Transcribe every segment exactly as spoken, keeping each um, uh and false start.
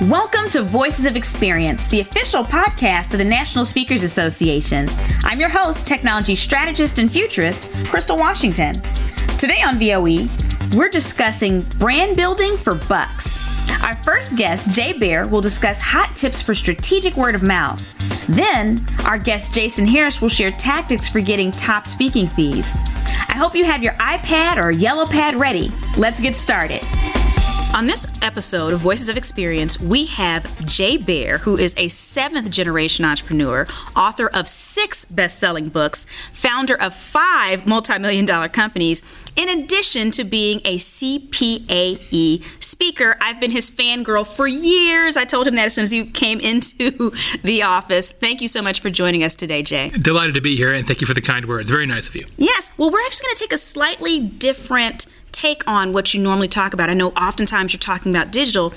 Welcome to Voices of Experience, the official podcast of the National Speakers Association. I'm your host, technology strategist and futurist, Crystal Washington. Today on V O E, we're discussing brand building for bucks. Our first guest, Jay Baer, will discuss hot tips for strategic word of mouth. Then, our guest, Jason Harris, will share tactics for getting top speaking fees. I hope you have your iPad or yellow pad ready. Let's get started. On this episode of Voices of Experience, we have Jay Baer, who is a seventh-generation entrepreneur, author of six best-selling books, founder of five multi-million-dollar companies, in addition to being a C P A E speaker. I've been his fangirl for years. I told him that as soon as you came into the office. Thank you so much for joining us today, Jay. Delighted to be here, and thank you for the kind words. Very nice of you. Yes. Well, we're actually going to take a slightly different take on what you normally talk about. I know oftentimes you're talking about digital,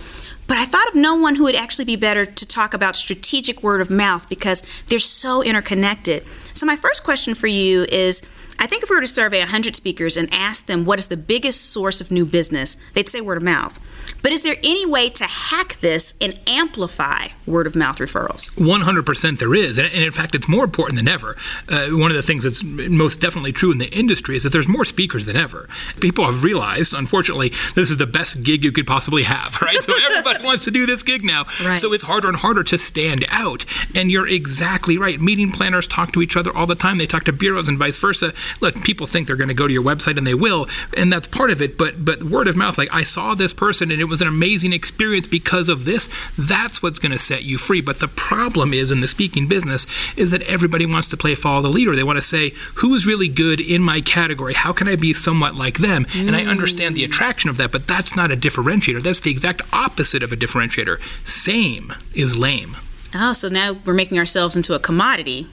but I thought of no one who would actually be better to talk about strategic word of mouth because they're so interconnected. So my first question for you is, I think if we were to survey one hundred speakers and ask them what is the biggest source of new business, they'd say word of mouth. But is there any way to hack this and amplify word of mouth referrals? one hundred percent there is. And in fact, it's more important than ever. Uh, one of the things that's most definitely true in the industry is that there's more speakers than ever. People have realized, unfortunately, this is the best gig you could possibly have, right? So everybody wants to do this gig now. Right. So it's harder and harder to stand out. And you're exactly right. Meeting planners talk to each other all the time. They talk to bureaus and vice versa. Look, people think they're going to go to your website, and they will. And that's part of it. But but word of mouth, like I saw this person, and it was an amazing experience because of this. That's what's going to set you free. But the problem is in the speaking business is that everybody wants to play follow the leader. They want to say, who's really good in my category? How can I be somewhat like them? Mm. And I understand the attraction of that, but that's not a differentiator. That's the exact opposite of a differentiator. Same is lame. Oh, so now we're making ourselves into a commodity.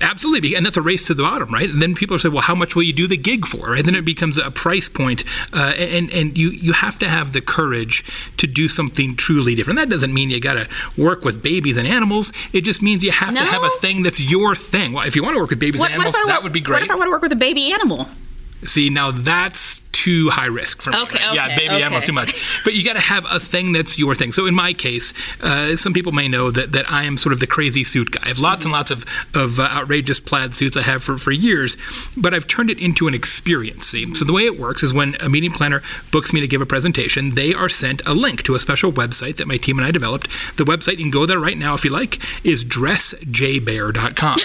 Absolutely. And that's a race to the bottom, right? And then people are saying, well, how much will you do the gig for? Right? Then it becomes a price point. Uh, and and you, you have to have the courage to do something truly different. That doesn't mean you got to work with babies and animals. It just means you have no? to have a thing that's your thing. Well, if you want to work with babies what, and animals, that wa- would be great. What if I want to work with a baby animal? See, now that's too high risk for me. Okay, right? okay, yeah, baby okay. animals too much. But you got to have a thing that's your thing. So in my case, uh, some people may know that, that I am sort of the crazy suit guy. I have lots mm-hmm. and lots of, of uh, outrageous plaid suits I have for, for years, but I've turned it into an experience. See? Mm-hmm. So the way it works is when a meeting planner books me to give a presentation, they are sent a link to a special website that my team and I developed. The website, you can go there right now if you like, is Dress Jay Baer dot com.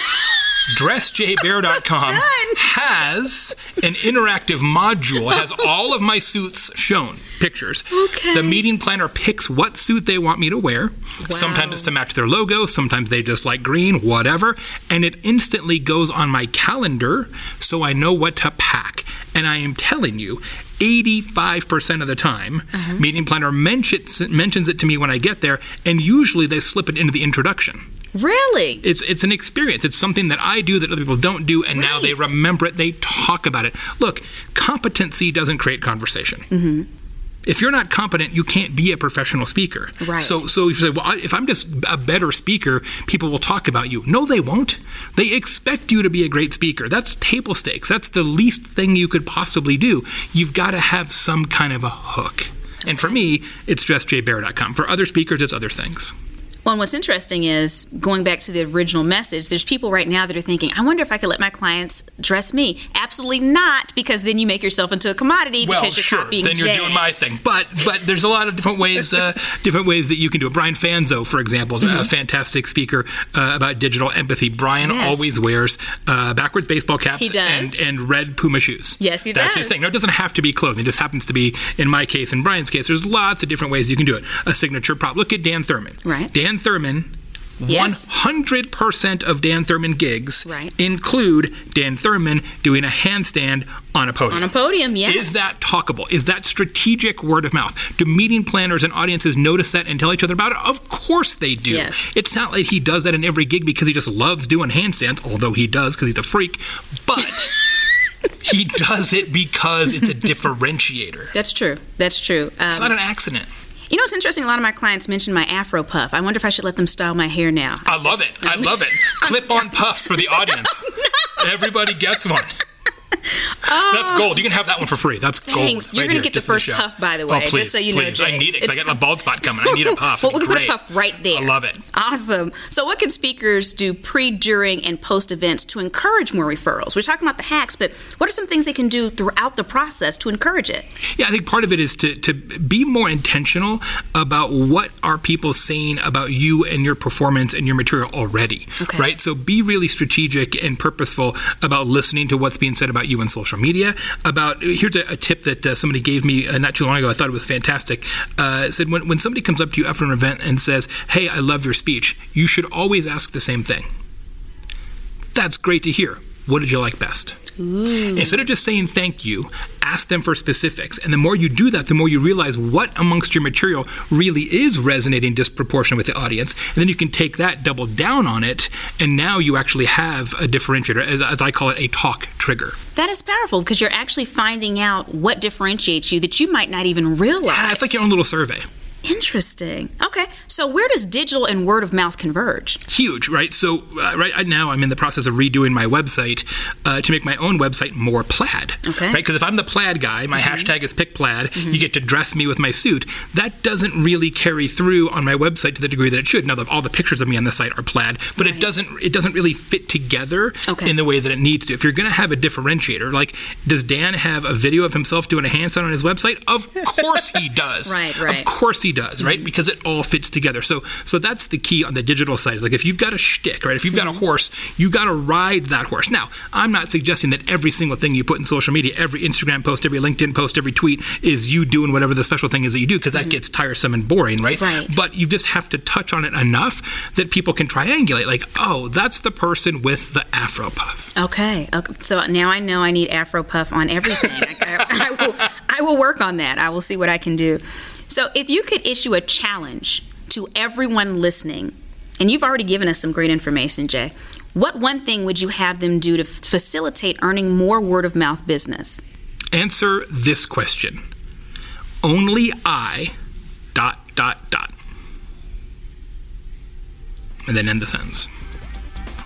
Dress Jay Baer dot com has an interactive module. It has all of my suits shown, pictures. Okay. The meeting planner picks what suit they want me to wear. Wow. Sometimes it's to match their logo. Sometimes they just like green, whatever. And it instantly goes on my calendar so I know what to pack. And I am telling you, eighty-five percent of the time, uh-huh. meeting planner mentions, mentions it to me when I get there, and usually they slip it into the introduction. Really? It's it's an experience. It's something that I do that other people don't do, and right. now they remember it. They talk about it. Look, competency doesn't create conversation. Mm-hmm. If you're not competent, you can't be a professional speaker. Right. So, so if you say, well, I, if I'm just a better speaker, people will talk about you. No, they won't. They expect you to be a great speaker. That's table stakes. That's the least thing you could possibly do. You've got to have some kind of a hook. Okay. And for me, it's Dress Jay Baer dot com. For other speakers, it's other things. Well, and what's interesting is, going back to the original message, there's people right now that are thinking, I wonder if I could let my clients dress me. Absolutely not, because then you make yourself into a commodity well, because you're sure. copying Well, sure, then you're Jay. Doing my thing. But but there's a lot of different ways uh, different ways that you can do it. Brian Fanzo, for example, mm-hmm. a fantastic speaker uh, about digital empathy. Brian yes. always wears uh, backwards baseball caps and, and red Puma shoes. Yes, he That's does. That's his thing. No, it doesn't have to be clothing. It just happens to be, in my case, in Brian's case, there's lots of different ways you can do it. A signature prop. Look at Dan Thurman. Right. Dan Dan Thurman, yes. one hundred percent of Dan Thurman gigs right. include Dan Thurman doing a handstand on a podium. On a podium, yes. Is that talkable? Is that strategic word of mouth? Do meeting planners and audiences notice that and tell each other about it? Of course they do. Yes. It's not like he does that in every gig because he just loves doing handstands, although he does because he's a freak, but... He does it because it's a differentiator. That's true. That's true. Um, it's not an accident. You know, it's interesting. A lot of my clients mention my Afro puff. I wonder if I should let them style my hair now. I, I love just, it. I love it. Clip-on puffs for the audience. Oh, no. Everybody gets one. Oh, that's gold. You can have that one for free. That's thanks. gold. Thanks. You're right going to get the first the puff, by the way. Oh, please, just so you please. know, Jay. I need it because I got my bald spot coming. I need a puff. Well, we can put a puff right there. I love it. Awesome. So what can speakers do pre, during, and post events to encourage more referrals? We're talking about the hacks, but what are some things they can do throughout the process to encourage it? Yeah, I think part of it is to, to be more intentional about what are people saying about you and your performance and your material already, okay. right? So be really strategic and purposeful about listening to what's being said about you on social media. About here's a, a tip that uh, somebody gave me uh, not too long ago. I thought it was fantastic. Uh, it said when, when somebody comes up to you after an event and says, "Hey, I love your speech," you should always ask the same thing. That's great to hear. What did you like best? Ooh. Instead of just saying thank you, ask them for specifics. And the more you do that, the more you realize what amongst your material really is resonating disproportionately with the audience. And then you can take that, double down on it, and now you actually have a differentiator, as, as I call it, a talk trigger. That is powerful because you're actually finding out what differentiates you that you might not even realize. Yeah, it's like your own little survey. Interesting. Okay. So where does digital and word of mouth converge? Huge, right? So uh, right now I'm in the process of redoing my website uh, to make my own website more plaid. Okay. Right? Because if I'm the plaid guy, my mm-hmm. hashtag is pick plaid, mm-hmm. you get to dress me with my suit. That doesn't really carry through on my website to the degree that it should. Now, all the pictures of me on the site are plaid, but right. it doesn't it doesn't really fit together okay. in the way that it needs to. If you're going to have a differentiator, like does Dan have a video of himself doing a handstand on his website? Of course he does. right, right. Of course he does, right? Mm-hmm. Because it all fits together. So so that's the key on the digital side. Is like if you've got a shtick, right? If you've mm-hmm. got a horse, you got to ride that horse. Now, I'm not suggesting that every single thing you put in social media, every Instagram post, every LinkedIn post, every tweet is you doing whatever the special thing is that you do, because that mm-hmm. gets tiresome and boring, right? right? But you just have to touch on it enough that people can triangulate. Like, oh, that's the person with the Afro puff. Okay. okay. So now I know I need Afro puff on everything. I, I, I, will, I will work on that. I will see what I can do. So if you could issue a challenge to everyone listening, and you've already given us some great information, Jay, what one thing would you have them do to f- facilitate earning more word-of-mouth business? Answer this question. Only I, dot, dot, dot. And then end the sentence.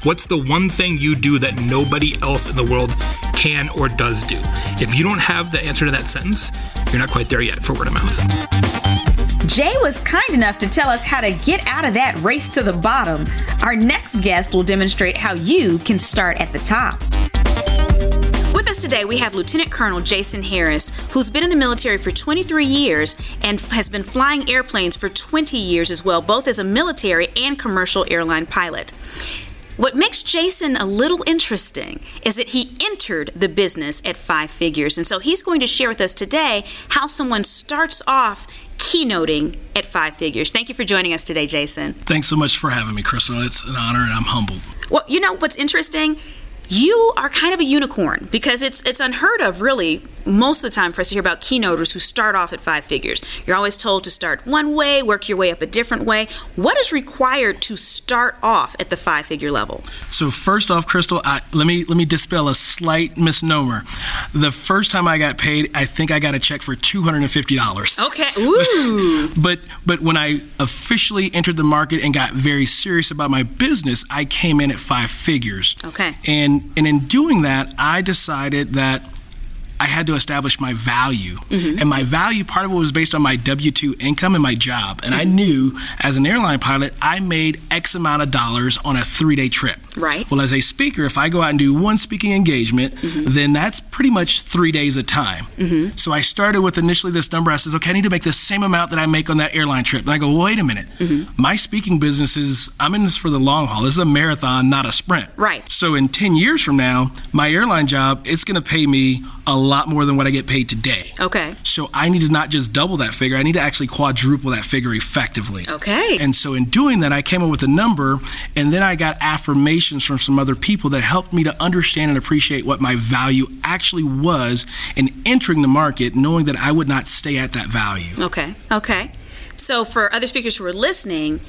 What's the one thing you do that nobody else in the world can or does do? If you don't have the answer to that sentence, you're not quite there yet for word of mouth. Jay was kind enough to tell us how to get out of that race to the bottom. Our next guest will demonstrate how you can start at the top. With us today, we have Lieutenant Colonel Jason Harris, who's been in the military for twenty-three years and has been flying airplanes for twenty years as well, both as a military and commercial airline pilot. What makes Jason a little interesting is that he entered the business at five figures. And so he's going to share with us today how someone starts off keynoting at five figures. Thank you for joining us today, Jason. Thanks so much for having me, Crystal. It's an honor and I'm humbled. Well, you know what's interesting? You are kind of a unicorn because it's it's unheard of, really, most of the time for us to hear about keynoters who start off at five figures. You're always told to start one way, work your way up a different way. What is required to start off at the five-figure level? So first off, Crystal, I, let me let me dispel a slight misnomer. The first time I got paid, I think I got a check for two hundred fifty dollars. Okay, ooh. but, but when I officially entered the market and got very serious about my business, I came in at five figures. Okay. And, and in doing that, I decided that I had to establish my value. Mm-hmm. And my value, part of it was based on my W two income and my job. And mm-hmm. I knew as an airline pilot, I made X amount of dollars on a three-day trip. Right. Well, as a speaker, if I go out and do one speaking engagement, mm-hmm. then that's pretty much three days of time. Mm-hmm. So I started with initially this number. I said, okay, I need to make the same amount that I make on that airline trip. And I go, well, wait a minute. Mm-hmm. My speaking business is, I'm in this for the long haul. This is a marathon, not a sprint. Right. So in ten years from now, my airline job, it's going to pay me a lot. lot more than what I get paid today. Okay. So I need to not just double that figure, I need to actually quadruple that figure effectively. Okay. And so in doing that, I came up with a number, and then I got affirmations from some other people that helped me to understand and appreciate what my value actually was in entering the market, knowing that I would not stay at that value. Okay. Okay. So for other speakers who are listening,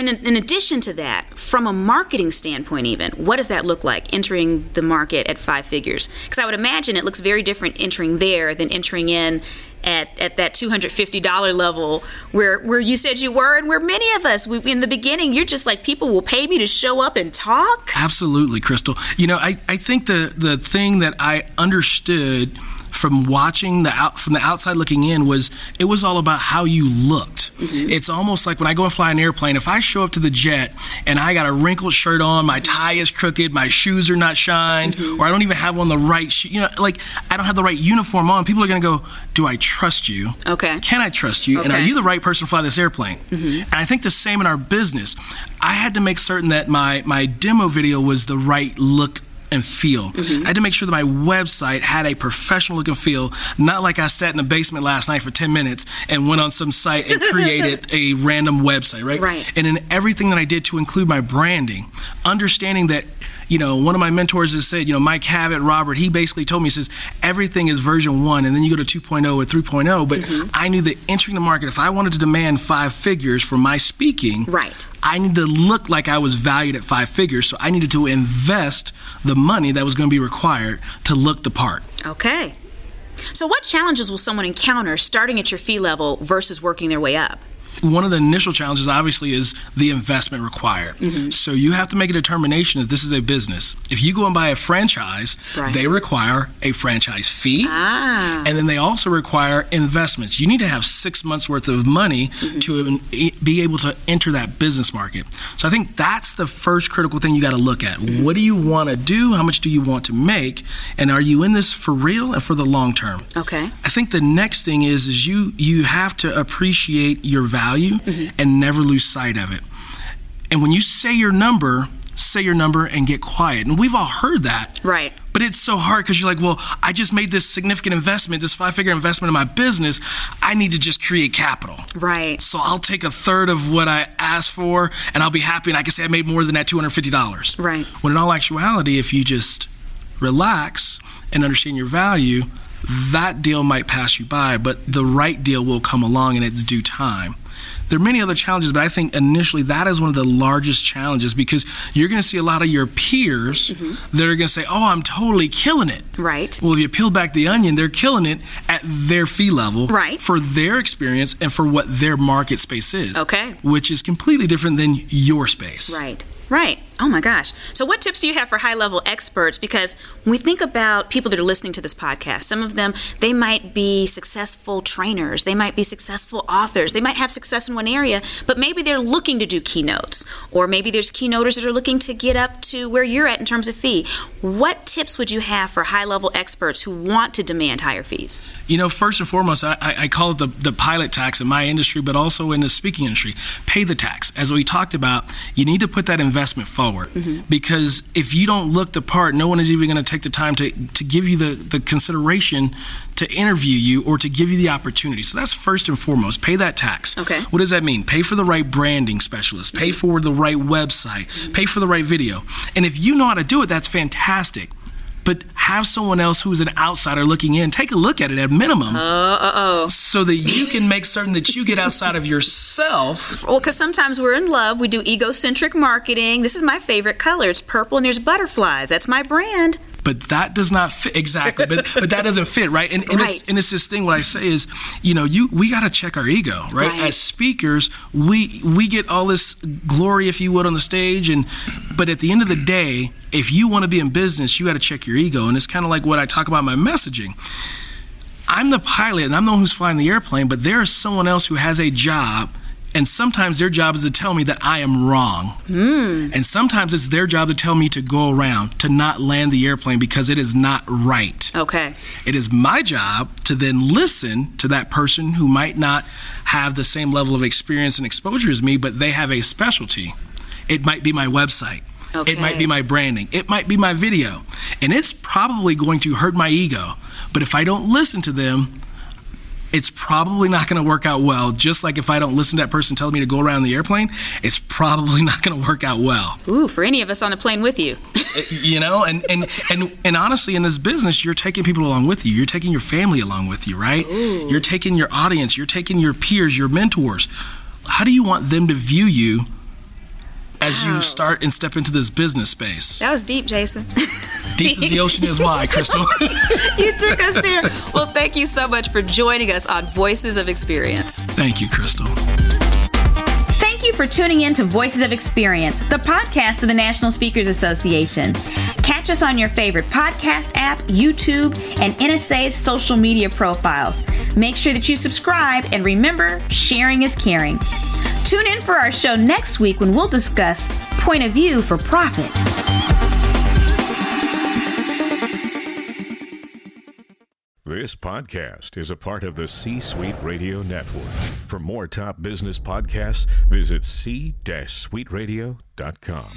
in, in addition to that, from a marketing standpoint even, what does that look like, entering the market at five figures? Because I would imagine it looks very different entering there than entering in at, at that two hundred fifty dollars level where, where you said you were and where many of us, we, in the beginning, you're just like, people will pay me to show up and talk? Absolutely, Crystal. You know, I, I think the, the thing that I understood from watching the out, from the outside looking in was it was all about how you looked. Mm-hmm. It's almost like when I go and fly an airplane, if I show up to the jet and I got a wrinkled shirt on, my tie is crooked, my shoes are not shined, mm-hmm. or I don't even have on the right shoe, you know, like I don't have the right uniform on, people are going to go, do I trust you? Okay. Can I trust you? Okay. And are you the right person to fly this airplane? Mm-hmm. And I think the same in our business. I had to make certain that my, my demo video was the right look and feel. Mm-hmm. I had to make sure that my website had a professional look and feel, not like I sat in the basement last night for ten minutes and went on some site and created a random website, right? Right. And in everything that I did, to include my branding, understanding that, you know, one of my mentors has said, you know, Mike Havitt, Robert, he basically told me, he says, everything is version one, and then you go to two point oh or three point oh, but mm-hmm. I knew that entering the market, if I wanted to demand five figures for my speaking, right, I needed to look like I was valued at five figures, so I needed to invest the money that was going to be required to look the part. Okay. So what challenges will someone encounter starting at your fee level versus working their way up? One of the initial challenges, obviously, is the investment required. Mm-hmm. So you have to make a determination that this is a business. If you go and buy a franchise, right, they require a franchise fee, ah. and then they also require investments. You need to have six months' worth of money mm-hmm. to be able to enter that business market. So I think that's the first critical thing you got to look at. Mm-hmm. What do you want to do? How much do you want to make? And are you in this for real and for the long term? Okay. I think the next thing is, is you, you have to appreciate your value. Value, mm-hmm. and never lose sight of it. And when you say your number, say your number and get quiet. And we've all heard that. Right. But it's so hard because you're like, well, I just made this significant investment, this five-figure investment in my business. I need to just create capital. Right. So I'll take a third of what I asked for and I'll be happy and I can say I made more than that two hundred fifty dollars. Right. When in all actuality, if you just relax and understand your value, that deal might pass you by, but the right deal will come along in its due time. There are many other challenges, but I think initially that is one of the largest challenges because you're going to see a lot of your peers mm-hmm. that are going to say, oh, I'm totally killing it. Right. Well, if you peel back the onion, they're killing it at their fee level right. for their experience and for what their market space is. Okay. Which is completely different than your space. Right. Right. Oh, my gosh. So what tips do you have for high-level experts? Because when we think about people that are listening to this podcast, some of them, they might be successful trainers. They might be successful authors. They might have success in one area, but maybe they're looking to do keynotes. Or maybe there's keynoters that are looking to get up to where you're at in terms of fee. What tips would you have for high-level experts who want to demand higher fees? You know, first and foremost, I, I call it the, the pilot tax in my industry, but also in the speaking industry. Pay the tax. As we talked about, you need to put that investment forward. Forward. Mm-hmm. Because if you don't look the part, no one is even going to take the time to, to give you the, the consideration to interview you or to give you the opportunity. So that's first and foremost. Pay that tax. Okay. What does that mean? Pay for the right branding specialist. Pay for the right website. Mm-hmm. Pay for the right video. And if you know how to do it, that's fantastic. But have someone else who's an outsider looking in, take a look at it at minimum. Uh-oh. So that you can make certain that you get outside of yourself. Well, because sometimes we're in love. We do egocentric marketing. This is my favorite color. It's purple and there's butterflies. That's my brand. But that does not fit. Exactly. But but that doesn't fit, right? And, and, right. It's, and it's this thing, what I say is, you know, you we got to check our ego, right? right? As speakers, we we get all this glory, if you would, on the stage. and But at the end of the day, if you want to be in business, you got to check your ego. And it's kind of like what I talk about in my messaging. I'm the pilot, and I'm the one who's flying the airplane, but there is someone else who has a job. And sometimes their job is to tell me that I am wrong. Mm. And sometimes it's their job to tell me to go around, to not land the airplane because it is not right. Okay. It is my job to then listen to that person who might not have the same level of experience and exposure as me, but they have a specialty. It might be my website. Okay. It might be my branding. It might be my video. And it's probably going to hurt my ego. But if I don't listen to them, it's probably not going to work out well. Just like if I don't listen to that person telling me to go around the airplane, it's probably not going to work out well. Ooh, for any of us on the plane with you. You know, and, and, and, and honestly, in this business, you're taking people along with you. You're taking your family along with you, right? Ooh. You're taking your audience. You're taking your peers, your mentors. How do you want them to view you as you start and step into this business space? That was deep, Jason. Deep as the ocean is wide, Crystal. You took us there. Well, thank you so much for joining us on Voices of Experience. Thank you, Crystal. Thank you for tuning in to Voices of Experience, the podcast of the National Speakers Association. Catch us on your favorite podcast app, YouTube, and N S A's social media profiles. Make sure that you subscribe, and remember, sharing is caring. Tune in for our show next week when we'll discuss Point of View for Profit. This podcast is a part of the C-Suite Radio Network. For more top business podcasts, visit c suite radio dot com.